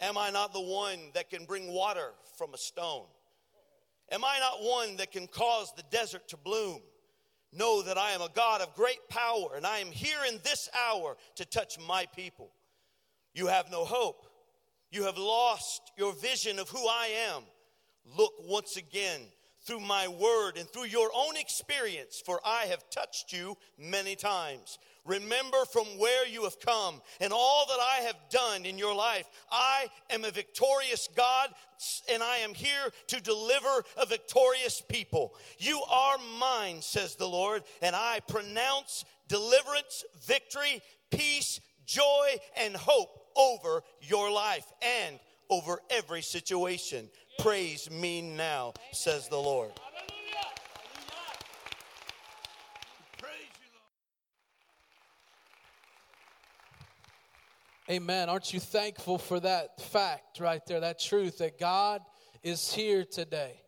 Am I not the one that can bring water from a stone? Am I not one that can cause the desert to bloom? Know that I am a God of great power, and I am here in this hour to touch my people. You have no hope. You have lost your vision of who I am. Look once again through my word and through your own experience, for I have touched you many times. Remember from where you have come and all that I have done in your life. I am a victorious God, and I am here to deliver a victorious people. You are mine, says the Lord, and I pronounce deliverance, victory, peace, joy, and hope over your life and over every situation. Praise me now, says the Lord. Amen. Aren't you thankful for that fact right there, that truth that God is here today?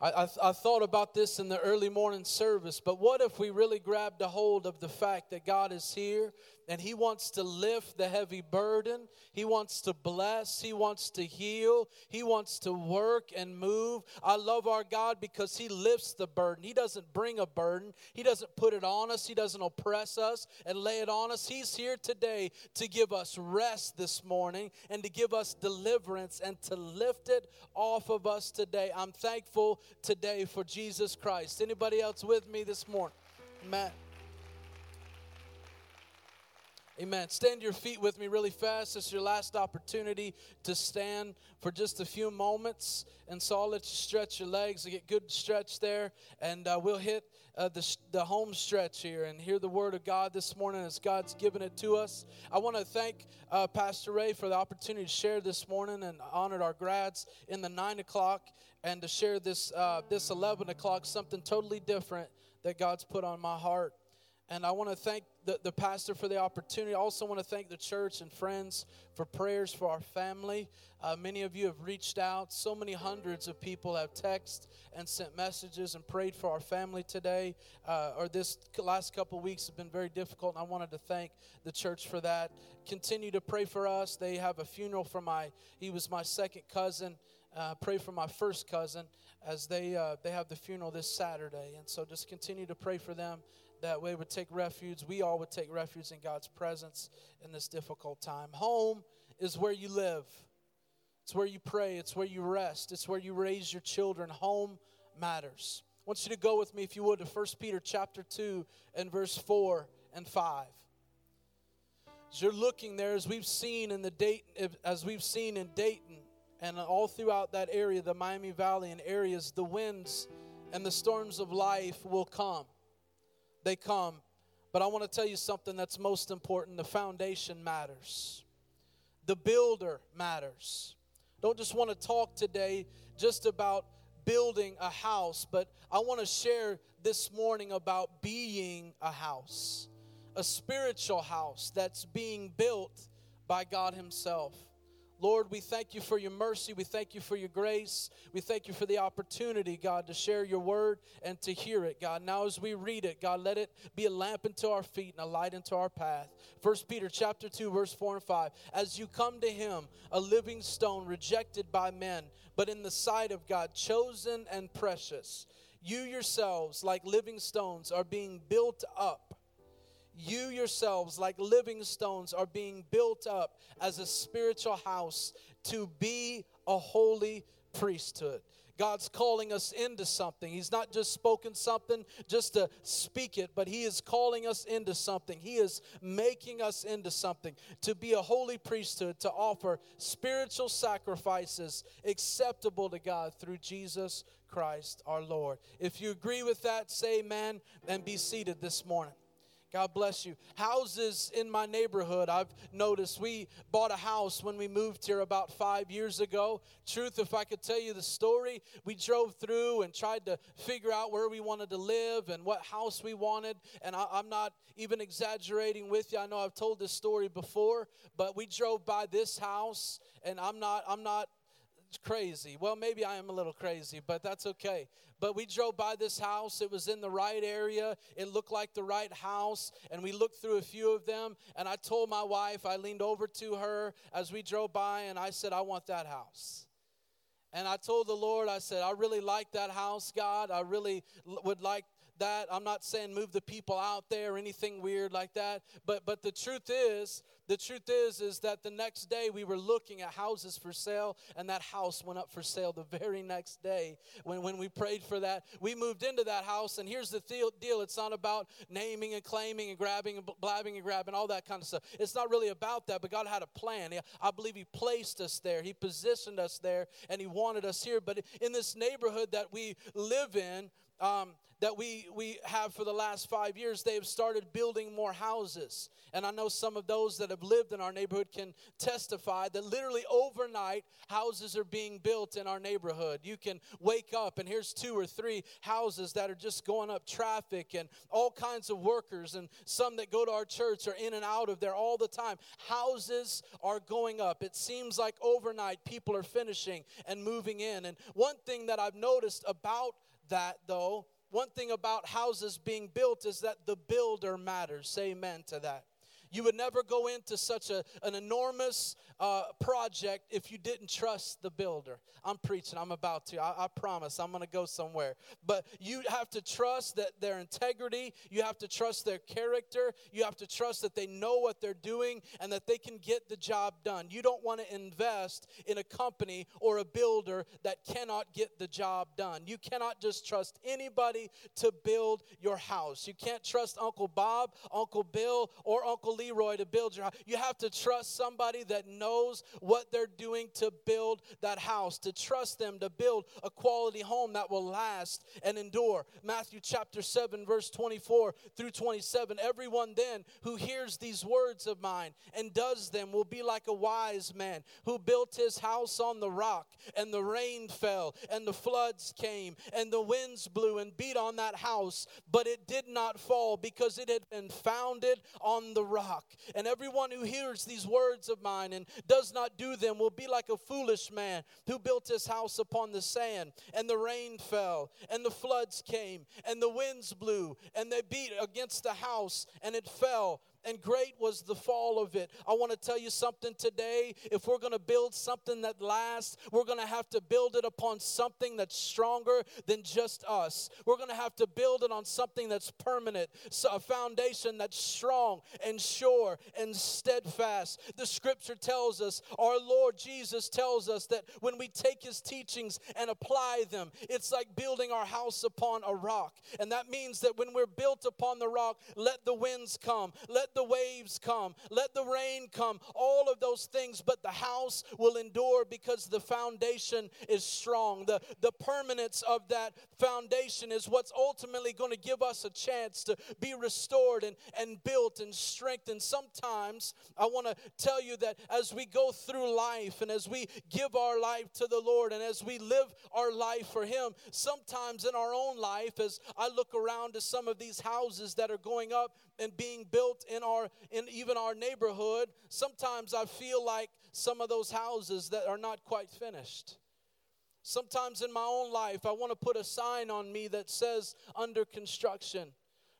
I thought about this in the early morning service, but what if we really grabbed a hold of the fact that God is here and he wants to lift the heavy burden. He wants to bless. He wants to heal. He wants to work and move. I love our God because he lifts the burden. He doesn't bring a burden. He doesn't put it on us. He doesn't oppress us and lay it on us. He's here today to give us rest this morning and to give us deliverance and to lift it off of us today. I'm thankful today for Jesus Christ. Anybody else with me this morning? Amen. Amen. Stand your feet with me really fast. This is your last opportunity to stand for just a few moments. And so I'll let you stretch your legs and get good stretch there. And we'll hit the home stretch here and hear the word of God this morning as God's given it to us. I want to thank Pastor Ray for the opportunity to share this morning and honored our grads in the 9 o'clock and to share this 11 o'clock, something totally different that God's put on my heart. And I want to thank the pastor for the opportunity. I also want to thank the church and friends for prayers for our family. Many of you have reached out. So many hundreds of people have texted and sent messages and prayed for our family today. Or this last couple of weeks have been very difficult, and I wanted to thank the church for that. Continue to pray for us. They have a funeral for he was my second cousin. Pray for my first cousin as they have the funeral this Saturday. And so just continue to pray for them. That way would take refuge. We all would take refuge in God's presence in this difficult time. Home is where you live. It's where you pray. It's where you rest. It's where you raise your children. Home matters. I want you to go with me, if you would, to 1 Peter chapter 2 and verse 4 and 5. As you're looking there, as we've seen in Dayton and all throughout that area, the Miami Valley and areas, the winds and the storms of life will come. They come, but I want to tell you something that's most important. The foundation matters. The builder matters. Don't just want to talk today just about building a house, but I want to share this morning about being a house, a spiritual house that's being built by God himself. Lord, we thank you for your mercy. We thank you for your grace. We thank you for the opportunity, God, to share your word and to hear it, God. Now as we read it, God, let it be a lamp unto our feet and a light unto our path. 1 Peter chapter 2, verse 4 and 5. As you come to him, a living stone rejected by men, but in the sight of God, chosen and precious. You yourselves, like living stones, are being built up. You yourselves, like living stones, are being built up as a spiritual house to be a holy priesthood. God's calling us into something. He's not just spoken something just to speak it, but he is calling us into something. He is making us into something to be a holy priesthood, to offer spiritual sacrifices acceptable to God through Jesus Christ our Lord. If you agree with that, say amen and be seated this morning. God bless you. Houses in my neighborhood, I've noticed we bought a house when we moved here about 5 years ago. Truth, if I could tell you the story, we drove through and tried to figure out where we wanted to live and what house we wanted. And I'm not even exaggerating with you. I know I've told this story before, but we drove by this house, and I'm not crazy. Well, maybe I am a little crazy, but that's okay. But we drove by this house. It was in the right area. It looked like the right house. And we looked through a few of them. And I told my wife, I leaned over to her as we drove by, and I said, I want that house. And I told the Lord, I said, I really like that house, God. I really would like that. I'm not saying move the people out there or anything weird like that. But the truth is that the next day we were looking at houses for sale, and that house went up for sale the very next day when we prayed for that. We moved into that house, and here's the deal. It's not about naming and claiming and grabbing and blabbing and grabbing, all that kind of stuff. It's not really about that, but God had a plan. I believe He placed us there. He positioned us there, and He wanted us here. But in this neighborhood that we live in, that we have for the last 5 years, they have started building more houses. And I know some of those that have lived in our neighborhood can testify that literally overnight, houses are being built in our neighborhood. You can wake up and here's 2 or 3 houses that are just going up, traffic and all kinds of workers, and some that go to our church are in and out of there all the time. Houses are going up. It seems like overnight people are finishing and moving in. And one thing that I've noticed about that, though, one thing about houses being built is that the builder matters. Say amen to that. You would never go into such an enormous project if you didn't trust the builder. I'm preaching. I'm about to. I promise I'm going to go somewhere. But you have to trust that their integrity. You have to trust their character. You have to trust that they know what they're doing and that they can get the job done. You don't want to invest in a company or a builder that cannot get the job done. You cannot just trust anybody to build your house. You can't trust Uncle Bob, Uncle Bill, or Uncle Leroy to build your house. You have to trust somebody that knows what they're doing to build that house, to trust them to build a quality home that will last and endure. Matthew chapter 7, verse 24 through 27, everyone then who hears these words of mine and does them will be like a wise man who built his house on the rock, and the rain fell, and the floods came, and the winds blew and beat on that house, but it did not fall because it had been founded on the rock. And everyone who hears these words of mine and does not do them will be like a foolish man who built his house upon the sand. And the rain fell, and the floods came, and the winds blew, and they beat against the house, and it fell. And great was the fall of it. I want to tell you something today. If we're going to build something that lasts, we're going to have to build it upon something that's stronger than just us. We're going to have to build it on something that's permanent, a foundation that's strong and sure and steadfast. The scripture tells us, our Lord Jesus tells us, that when we take His teachings and apply them, it's like building our house upon a rock. And that means that when we're built upon the rock, let the winds come, let the waves come, let the rain come, all of those things, but the house will endure because the foundation is strong. The permanence of that foundation is what's ultimately going to give us a chance to be restored and built and strengthened. Sometimes I want to tell you that as we go through life and as we give our life to the Lord and as we live our life for Him, sometimes in our own life, as I look around to some of these houses that are going up and being built in even our neighborhood, sometimes I feel like some of those houses that are not quite finished. Sometimes in my own life, I want to put a sign on me that says under construction.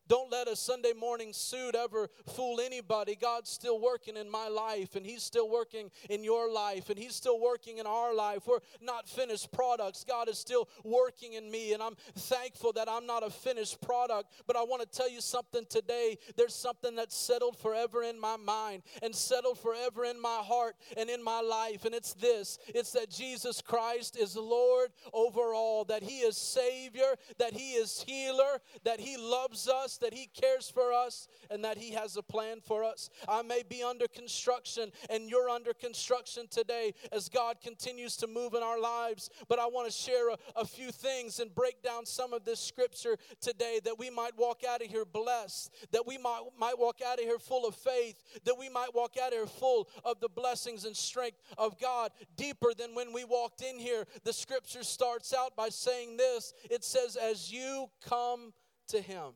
Don't let a Sunday morning suit ever fool anybody. God's still working in my life, and He's still working in your life, and He's still working in our life. We're not finished products. God is still working in me, and I'm thankful that I'm not a finished product. But I want to tell you something today. There's something that's settled forever in my mind and settled forever in my heart and in my life, and it's this. It's that Jesus Christ is Lord over all, that He is Savior, that He is healer, that He loves us, that He cares for us, and that He has a plan for us. I may be under construction, and you're under construction today as God continues to move in our lives, but I want to share a few things and break down some of this scripture today that we might walk out of here blessed, that we might walk out of here full of faith, that we might walk out of here full of the blessings and strength of God, deeper than when we walked in here. The scripture starts out by saying this. It says, as you come to Him.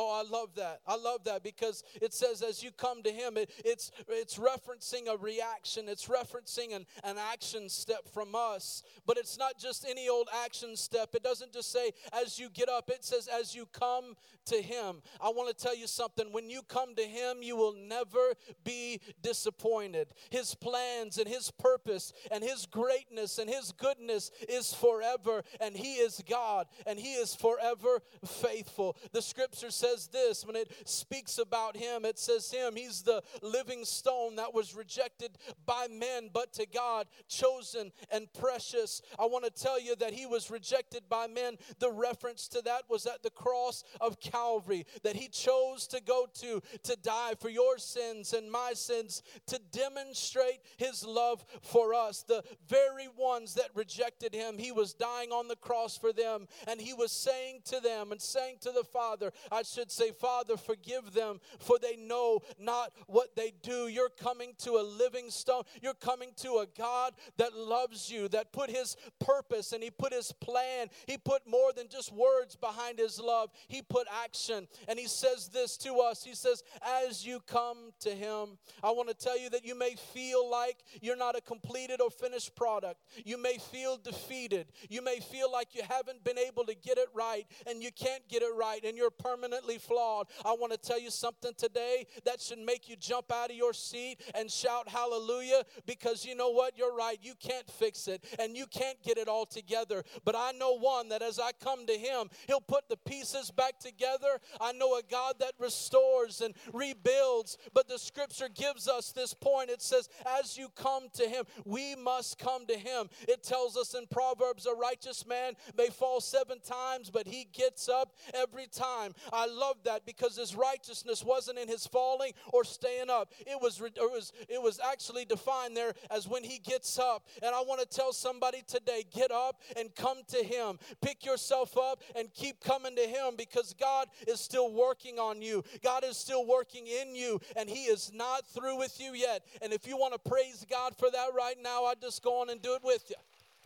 Oh, I love that. I love that because it says as you come to him, it's referencing a reaction. It's referencing an action step from us. But it's not just any old action step. It doesn't just say as you get up. It says as you come to him. I want to tell you something. When you come to him, you will never be disappointed. His plans and his purpose and his greatness and his goodness is forever. And he is God and he is forever faithful. The scripture says this when it speaks about him. It says him, he's the living stone that was rejected by men, but to God, chosen and precious. I want to tell you that he was rejected by men. The reference to that was at the cross of Calvary, that he chose to go to die for your sins and my sins, to demonstrate his love for us. The very ones that rejected him, he was dying on the cross for them, and he was saying to them and saying to the Father, I should say, Father, forgive them, for they know not what they do. You're coming to a living stone. You're coming to a God that loves you, that put his purpose and he put his plan. He put more than just words behind his love. He put action. And he says this to us. He says, as you come to him, I want to tell you that you may feel like you're not a completed or finished product. You may feel defeated. You may feel like you haven't been able to get it right and you can't get it right and you're permanently flawed. I want to tell you something today that should make you jump out of your seat and shout hallelujah, because you know what? You're right. You can't fix it and you can't get it all together. But I know one that as I come to him, he'll put the pieces back together. I know a God that restores and rebuilds. But the scripture gives us this point. It says, as you come to him, we must come to him. It tells us in Proverbs, a righteous man may fall 7 times, but he gets up every time. I love that because his righteousness wasn't in his falling or staying up. It was actually defined there as when he gets up. And I want to tell somebody today, get up and come to him. Pick yourself up and keep coming to him, because God is still working on you. God is still working in you, and he is not through with you yet. And if you want to praise God for that right now, I'll just go on and do it with you.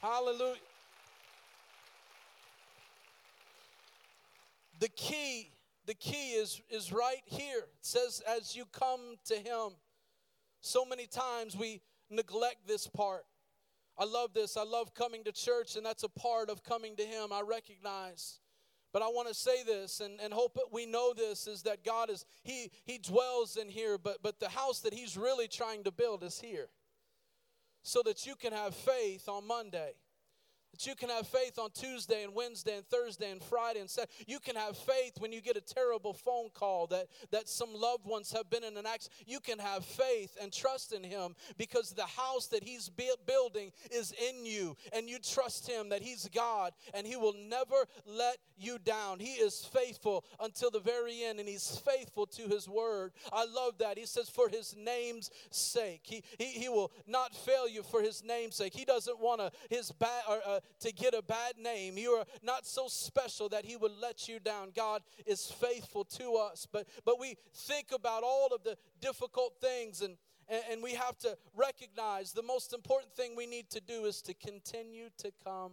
Hallelujah. The key is right here. It says, as you come to him. So many times we neglect this part. I love this. I love coming to church, and that's a part of coming to him. I recognize. But I want to say this and hope that we know this, is that God is, he dwells in here, but the house that he's really trying to build is here. So that you can have faith on Monday. That you can have faith on Tuesday and Wednesday and Thursday and Friday and Saturday. You can have faith when you get a terrible phone call that some loved ones have been in an accident. You can have faith and trust in him, because the house that he's building is in you, and you trust him that he's God and he will never let you down. He is faithful until the very end, and he's faithful to his word. I love that. He says, for his name's sake. He will not fail you for his name's sake. He doesn't want to get a bad name. You are not so special that he would let you down. God is faithful to us. But we think about all of the difficult things, and we have to recognize the most important thing we need to do is to continue to come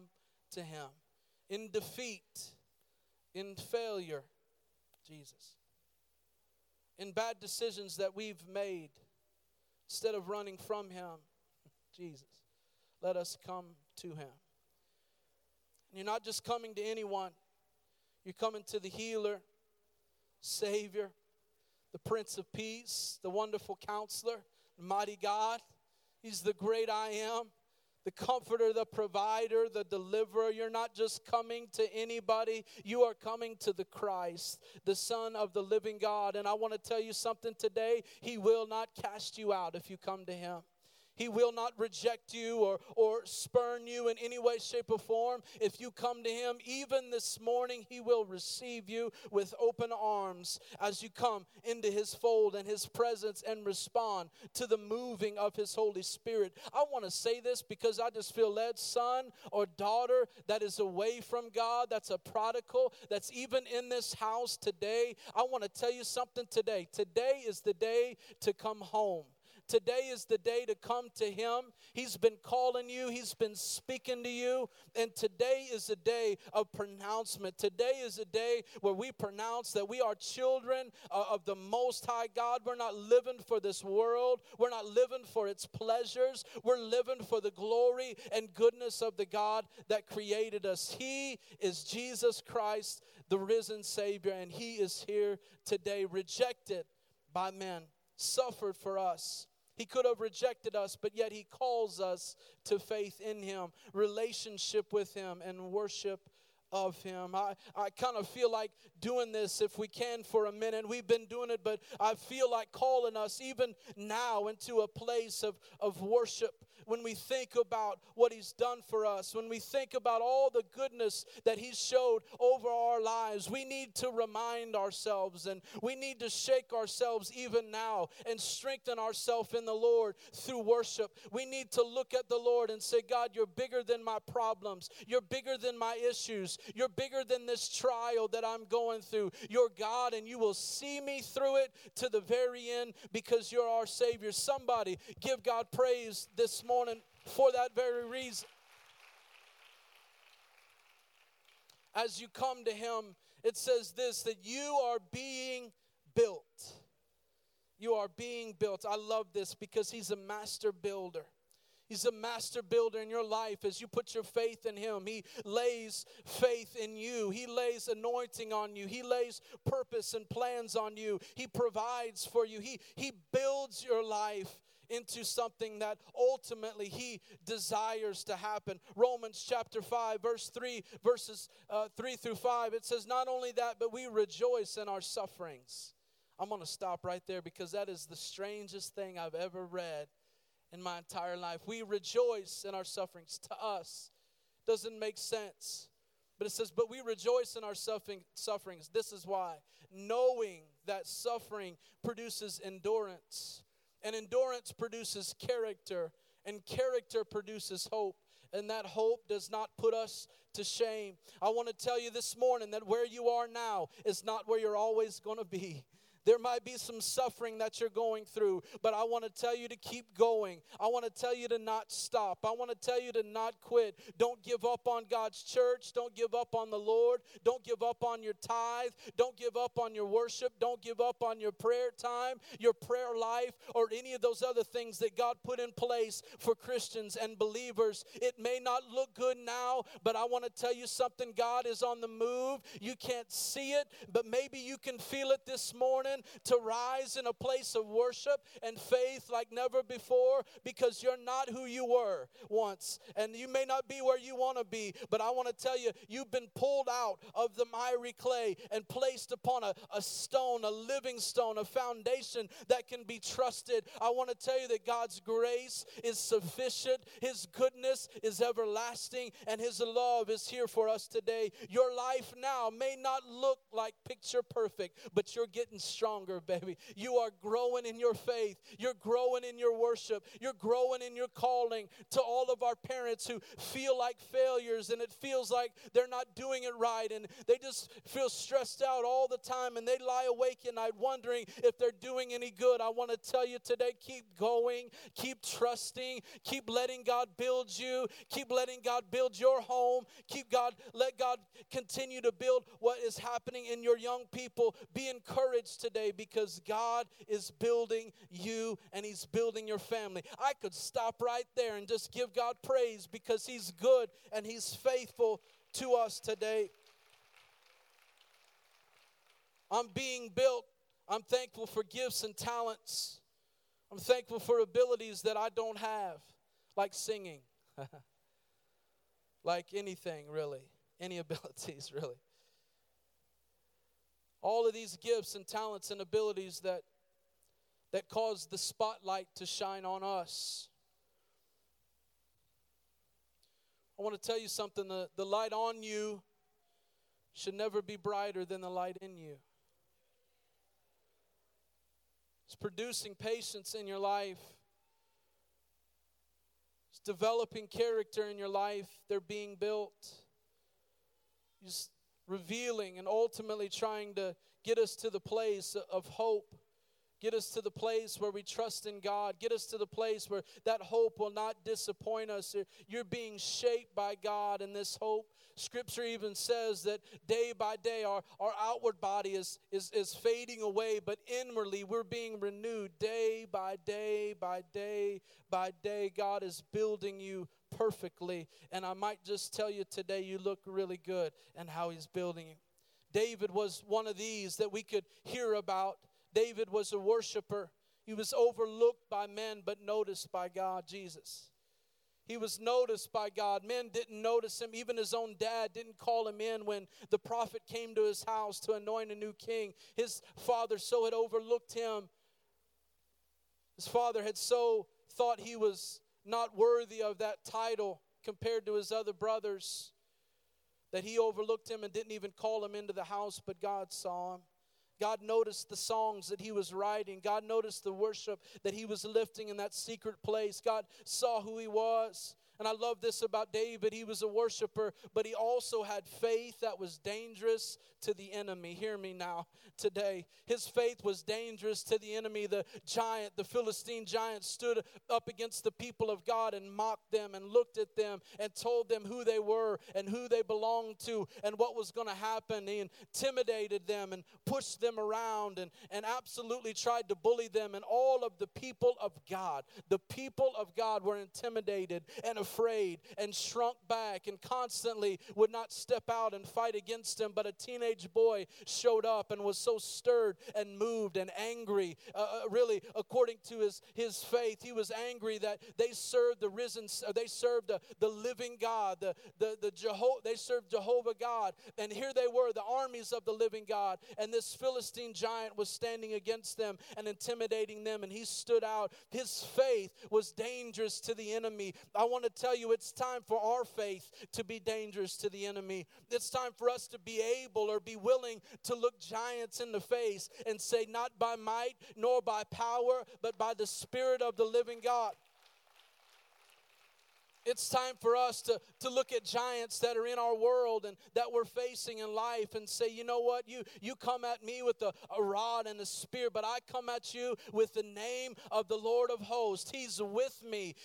to him. In defeat, in failure, Jesus. In bad decisions that we've made, instead of running from him, Jesus, let us come to him. And you're not just coming to anyone. You're coming to the healer, Savior, the Prince of Peace, the wonderful counselor, the mighty God. He's the great I am, the comforter, the provider, the deliverer. You're not just coming to anybody. You are coming to the Christ, the Son of the living God. And I want to tell you something today. He will not cast you out if you come to him. He will not reject you or spurn you in any way, shape, or form. If you come to him, even this morning, he will receive you with open arms as you come into his fold and his presence and respond to the moving of his Holy Spirit. I want to say this because I just feel led. Son or daughter that is away from God, that's a prodigal, that's even in this house today, I want to tell you something today. Today is the day to come home. Today is the day to come to Him. He's been calling you. He's been speaking to you. And today is a day of pronouncement. Today is a day where we pronounce that we are children of the Most High God. We're not living for this world. We're not living for its pleasures. We're living for the glory and goodness of the God that created us. He is Jesus Christ, the risen Savior, and He is here today, rejected by men, suffered for us. He could have rejected us, but yet He calls us to faith in Him, relationship with Him, and worship of Him. I kind of feel like doing this, if we can, for a minute. We've been doing it, but I feel like calling us even now into a place of worship. When we think about what He's done for us, when we think about all the goodness that He showed over our lives, we need to remind ourselves, and we need to shake ourselves even now and strengthen ourselves in the Lord through worship. We need to look at the Lord and say, God, You're bigger than my problems. You're bigger than my issues. You're bigger than this trial that I'm going through. You're God, and You will see me through it to the very end because You're our Savior. Somebody give God praise this morning for that very reason. As you come to Him, it says this, that you are being built. You are being built. I love this because He's a master builder. He's a master builder in your life as you put your faith in Him. He lays faith in you. He lays anointing on you. He lays purpose and plans on you. He provides for you. He builds your life into something that ultimately He desires to happen. Romans chapter 5, verse 3, verses 3 through 5, it says, not only that, but we rejoice in our sufferings. I'm going to stop right there because that is the strangest thing I've ever read in my entire life. We rejoice in our sufferings. To us, doesn't make sense. But it says, but we rejoice in our sufferings. This is why. Knowing that suffering produces endurance. And endurance produces character, and character produces hope, and that hope does not put us to shame. I want to tell you this morning that where you are now is not where you're always going to be. There might be some suffering that you're going through, but I want to tell you to keep going. I want to tell you to not stop. I want to tell you to not quit. Don't give up on God's church. Don't give up on the Lord. Don't give up on your tithe. Don't give up on your worship. Don't give up on your prayer time, your prayer life, or any of those other things that God put in place for Christians and believers. It may not look good now, but I want to tell you something. God is on the move. You can't see it, but maybe you can feel it this morning. To rise in a place of worship and faith like never before, because you're not who you were once, and you may not be where you want to be, but I want to tell you, you've been pulled out of the miry clay and placed upon a stone, a living stone, a foundation that can be trusted. I want to tell you that God's grace is sufficient, His goodness is everlasting, and His love is here for us today. Your life now may not look like picture perfect, but you're getting stronger, baby. You are growing in your faith. You're growing in your worship. You're growing in your calling. To all of our parents who feel like failures, and it feels like they're not doing it right, and they just feel stressed out all the time, and they lie awake at night wondering if they're doing any good. I want to tell you today, keep going, keep trusting, keep letting God build you, keep letting God build your home, let God continue to build what is happening in your young people. Be encouraged today, because God is building you and He's building your family. I could stop right there and just give God praise because He's good and He's faithful to us today. I'm being built. I'm thankful for gifts and talents. I'm thankful for abilities that I don't have, like singing, like anything really, any abilities really. All of these gifts and talents and abilities that cause the spotlight to shine on us. I want to tell you something. The light on you should never be brighter than the light in you. It's producing patience in your life. It's developing character in your life. They're being built. Revealing and ultimately trying to get us to the place of hope, Get us to the place where we trust in God. Get us to the place where that hope will not disappoint us. You're being shaped by God in this hope. Scripture even says that day by day our outward body is fading away, but inwardly we're being renewed day by day by day by day. God is building you perfectly. And I might just tell you today, you look really good and how he's building you. David was one of these that we could hear about. David was a worshiper. He was overlooked by men, but noticed by God, Jesus. He was noticed by God. Men didn't notice him. Even his own dad didn't call him in when the prophet came to his house to anoint a new king. His father so had overlooked him. His father had so thought he was not worthy of that title compared to his other brothers that he overlooked him and didn't even call him into the house, but God saw him. God noticed the songs that he was writing. God noticed the worship that he was lifting in that secret place. God saw who he was. And I love this about David. He was a worshiper, but he also had faith that was dangerous to the enemy. Hear me now today. His faith was dangerous to the enemy. The giant, the Philistine giant, stood up against the people of God and mocked them and looked at them and told them who they were and who they belonged to and what was going to happen. He intimidated them and pushed them around and absolutely tried to bully them. And all of the people of God were intimidated and afraid and shrunk back and constantly would not step out and fight against him. But a teenage boy showed up and was so stirred and moved and angry. Really, according to his faith, he was angry that they served the risen, they served the living God, they served Jehovah God. And here they were, the armies of the living God. And this Philistine giant was standing against them and intimidating them. And he stood out. His faith was dangerous to the enemy. I want to tell you, it's time for our faith to be dangerous to the enemy. It's time for us to be able or be willing to look giants in the face and say, not by might nor by power, but by the Spirit of the living God. It's time for us to look at giants that are in our world and that we're facing in life and say, you know what, you come at me with a rod and a spear, but I come at you with the name of the Lord of hosts. He's with me,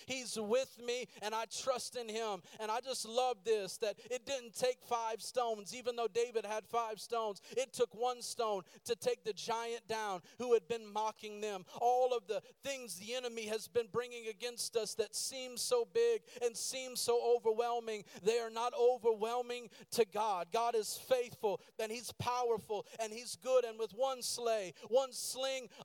and I trust in him. And I just love this, that it didn't take 5 stones, even though David had 5 stones. It took 1 stone to take the giant down who had been mocking them. All of the things the enemy has been bringing against us that seem so big and seem so overwhelming, they are not overwhelming to God. God is faithful, and he's powerful, and he's good. And with one sling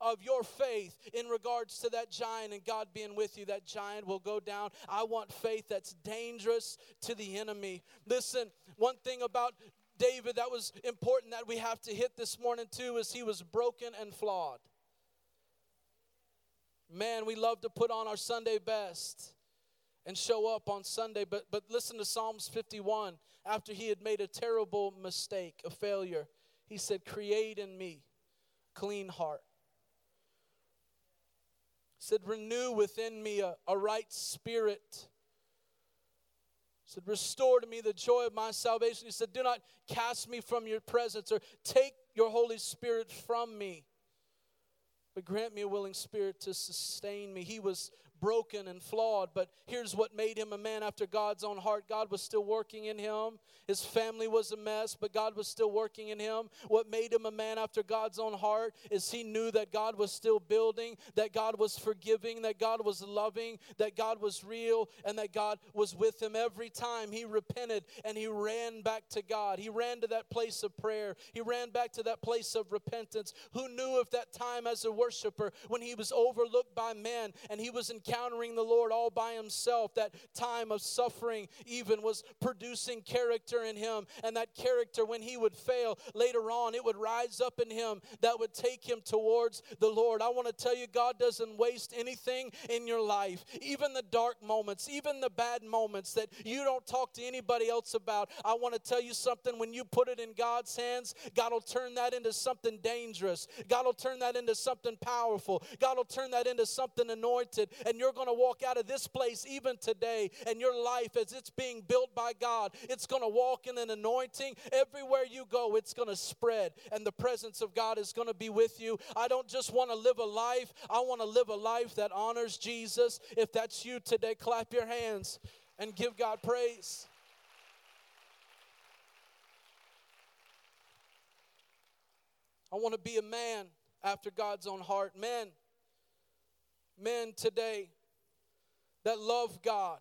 of your faith in regards to that giant and God being with you, that giant will go down. I want faith that's dangerous to the enemy. Listen, one thing about David that was important that we have to hit this morning too is he was broken and flawed. Man, we love to put on our Sunday best and show up on Sunday, but listen to Psalms 51. After he had made a terrible mistake, a failure, he said, create in me clean heart. He said, renew within me a right spirit. He said, restore to me the joy of my salvation. He said, do not cast me from your presence or take your Holy Spirit from me, but grant me a willing spirit to sustain me. He was broken and flawed, but here's what made him a man after God's own heart. God was still working in him. His family was a mess, but God was still working in him. What made him a man after God's own heart is he knew that God was still building, that God was forgiving, that God was loving, that God was real, and that God was with him. Every time he repented and he ran back to God, he ran to that place of prayer, he ran back to that place of repentance. Who knew if that time as a worshiper when he was overlooked by men and he was in encountering the Lord all by himself, that time of suffering even was producing character in him, and that character, when he would fail later on, it would rise up in him that would take him towards the Lord. I want to tell you, God doesn't waste anything in your life. Even the dark moments, even the bad moments that you don't talk to anybody else about, I want to tell you something, when you put it in God's hands, God will turn that into something dangerous. God will turn that into something powerful. God will turn that into something anointed. And and you're going to walk out of this place even today, and your life as it's being built by God, it's going to walk in an anointing. Everywhere you go, it's going to spread, and the presence of God is going to be with you. I don't just want to live a life. I want to live a life that honors Jesus. If that's you today, clap your hands and give God praise. I want to be a man after God's own heart. Men today that love God.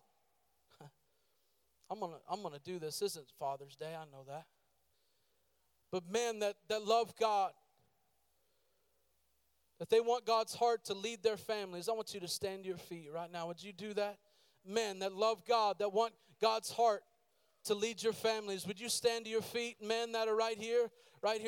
I'm gonna do this. This isn't Father's Day, I know that. But men that love God, that they want God's heart to lead their families. I want you to stand to your feet right now. Would you do that? Men that love God, that want God's heart to lead your families. Would you stand to your feet, men that are right here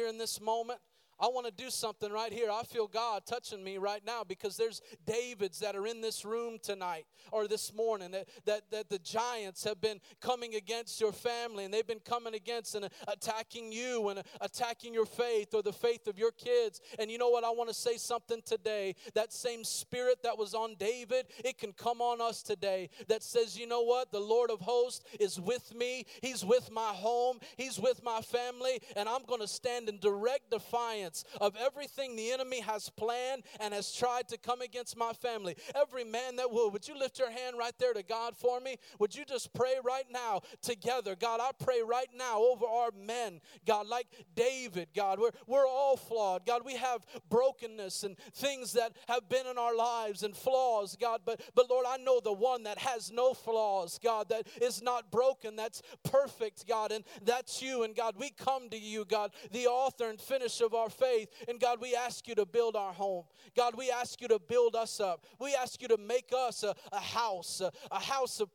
in this moment? I want to do something right here. I feel God touching me right now because there's Davids that are in this room tonight or this morning that the giants have been coming against your family, and they've been coming against and attacking you and attacking your faith or the faith of your kids. And you know what? I want to say something today. That same spirit that was on David, it can come on us today that says, you know what? The Lord of hosts is with me. He's with my home. He's with my family. And I'm going to stand in direct defiance of everything the enemy has planned and has tried to come against my family. Every man that would you lift your hand right there to God for me? Would you just pray right now together? God, I pray right now over our men, God, like David, God. We're all flawed, God. We have brokenness and things that have been in our lives and flaws, God. But Lord, I know the one that has no flaws, God, that is not broken, that's perfect, God, and that's you. And God, we come to you, God, the author and finisher of our faith. And God, we ask you to build our home. God, we ask you to build us up. We ask you to make us a house of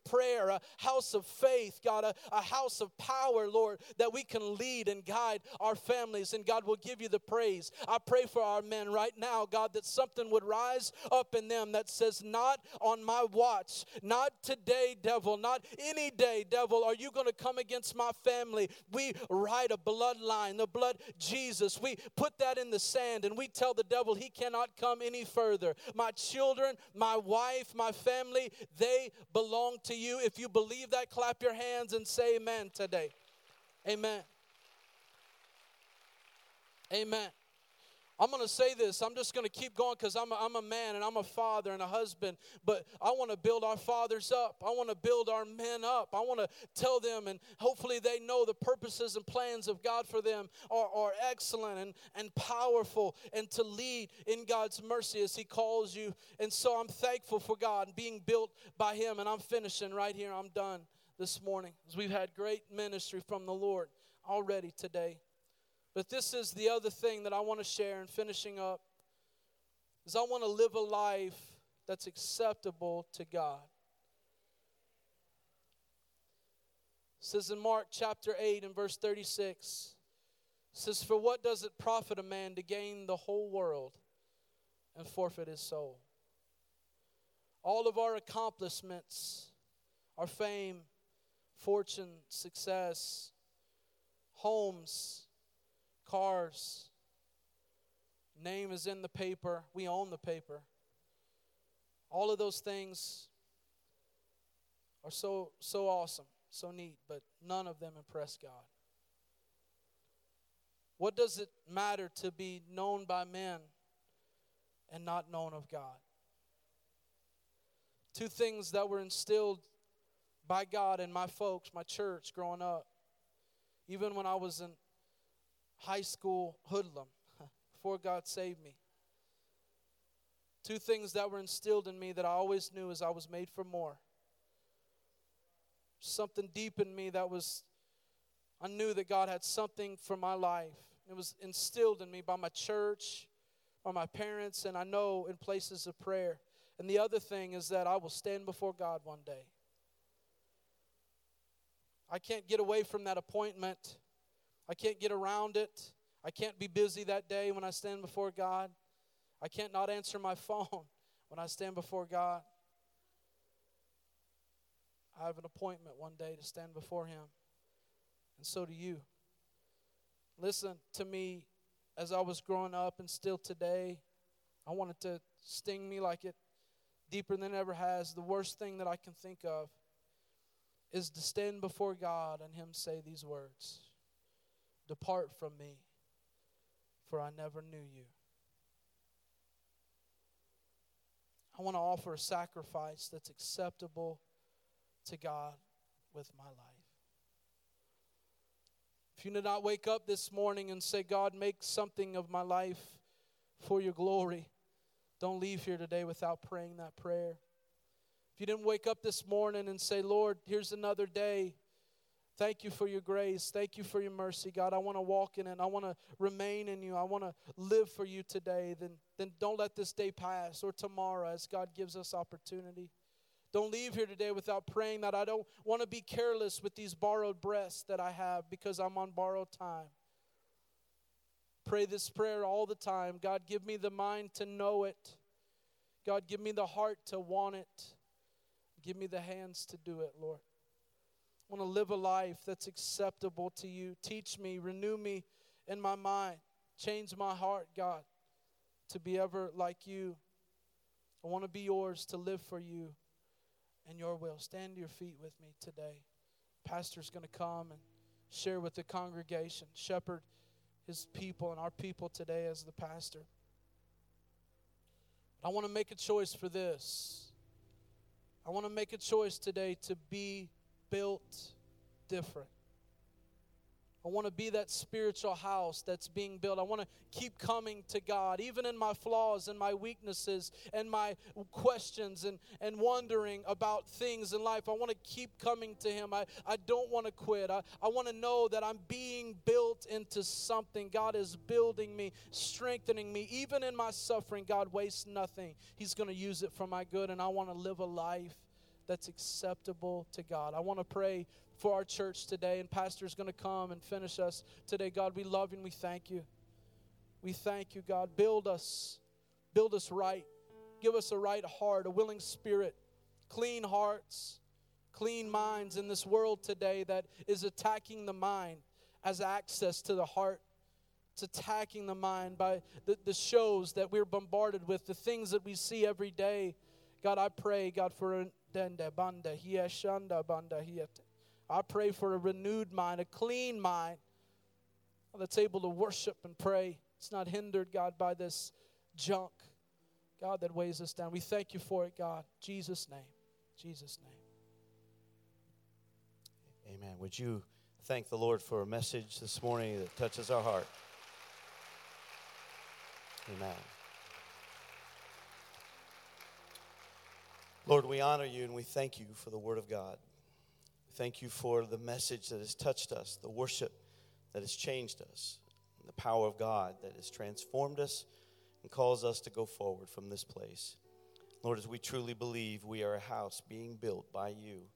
prayer, a house of faith, God, a house of power, Lord, that we can lead and guide our families. And God, will give you the praise. I pray for our men right now, God, that something would rise up in them that says, not on my watch, not today, devil, not any day, devil, are you going to come against my family? We write a bloodline, the blood Jesus. We put that in the sand, and we tell the devil he cannot come any further. My children, my wife, my family, they belong to you. If you believe that, clap your hands and say amen today. Amen. Amen. I'm going to say this. I'm just going to keep going because I'm a man and I'm a father and a husband. But I want to build our fathers up. I want to build our men up. I want to tell them, and hopefully they know the purposes and plans of God for them are excellent and powerful, and to lead in God's mercy as he calls you. And so I'm thankful for God and being built by him. And I'm finishing right here. I'm done this morning. We've had great ministry from the Lord already today. But this is the other thing that I want to share in finishing up, is I want to live a life that's acceptable to God. It says in Mark chapter 8 and verse 36, it says, "For what does it profit a man to gain the whole world and forfeit his soul?" All of our accomplishments, our fame, fortune, success, homes, cars, name is in the paper, we own the paper. All of those things are so awesome, so neat, but none of them impress God. What does it matter to be known by men and not known of God? Two things that were instilled by God in my folks, my church growing up, even when I was in high school hoodlum, before God saved me. Two things that were instilled in me that I always knew is I was made for more. Something deep in me I knew that God had something for my life. It was instilled in me by my church, by my parents, and I know in places of prayer. And the other thing is that I will stand before God one day. I can't get away from that appointment. I can't get around it. I can't be busy that day when I stand before God. I can't not answer my phone when I stand before God. I have an appointment one day to stand before Him. And so do you. Listen to me, as I was growing up and still today, I want it to sting me like it deeper than it ever has. The worst thing that I can think of is to stand before God and Him say these words, "Depart from me, for I never knew you." I want to offer a sacrifice that's acceptable to God with my life. If you did not wake up this morning and say, "God, make something of my life for your glory," don't leave here today without praying that prayer. If you didn't wake up this morning and say, "Lord, here's another day. Thank you for your grace. Thank you for your mercy, God. I want to walk in it. I want to remain in you. I want to live for you today." Then don't let this day pass or tomorrow as God gives us opportunity. Don't leave here today without praying that. I don't want to be careless with these borrowed breaths that I have because I'm on borrowed time. Pray this prayer all the time. God, give me the mind to know it. God, give me the heart to want it. Give me the hands to do it, Lord. I want to live a life that's acceptable to you. Teach me, renew me in my mind. Change my heart, God, to be ever like you. I want to be yours, to live for you and your will. Stand to your feet with me today. Pastor's going to come and share with the congregation. Shepherd his people and our people today as the pastor. But I want to make a choice for this. I want to make a choice today to be built different. I want to be that spiritual house that's being built. I want to keep coming to God, even in my flaws and my weaknesses and my questions and wondering about things in life. I want to keep coming to Him. I don't want to quit. I want to know that I'm being built into something. God is building me, strengthening me. Even in my suffering, God wastes nothing. He's going to use it for my good, and I want to live a life that's acceptable to God. I want to pray for our church today, and Pastor's going to come and finish us today. God, we love you and we thank you. We thank you, God. Build us. Build us right. Give us a right heart, a willing spirit, clean hearts, clean minds in this world today that is attacking the mind as access to the heart. It's attacking the mind by the shows that we're bombarded with, the things that we see every day. God, I pray, God, for I pray for a renewed mind, a clean mind that's able to worship and pray. It's not hindered, God, by this junk, God, that weighs us down. We thank you for it, God. Jesus' name. Jesus' name. Amen. Would you thank the Lord for a message this morning that touches our heart? Amen. Lord, we honor you and we thank you for the Word of God. Thank you for the message that has touched us, the worship that has changed us, and the power of God that has transformed us and calls us to go forward from this place. Lord, as we truly believe we are a house being built by you,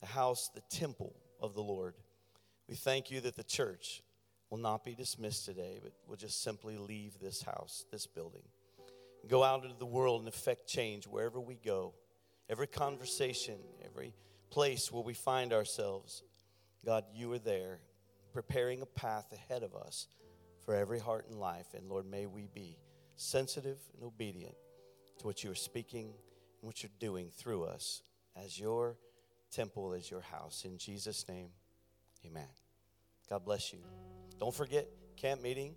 the house, the temple of the Lord. We thank you that the church will not be dismissed today, but will just simply leave this house, this building. Go out into the world and affect change wherever we go. Every conversation, every place where we find ourselves, God, you are there preparing a path ahead of us for every heart and life. And Lord, may we be sensitive and obedient to what you are speaking and what you're doing through us as your temple, as your house. In Jesus' name, amen. God bless you. Don't forget, camp meeting.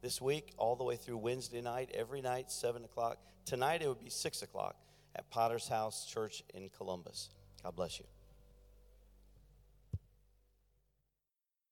This week, all the way through Wednesday night, every night, 7 o'clock. Tonight, it would be 6 o'clock at Potter's House Church in Columbus. God bless you.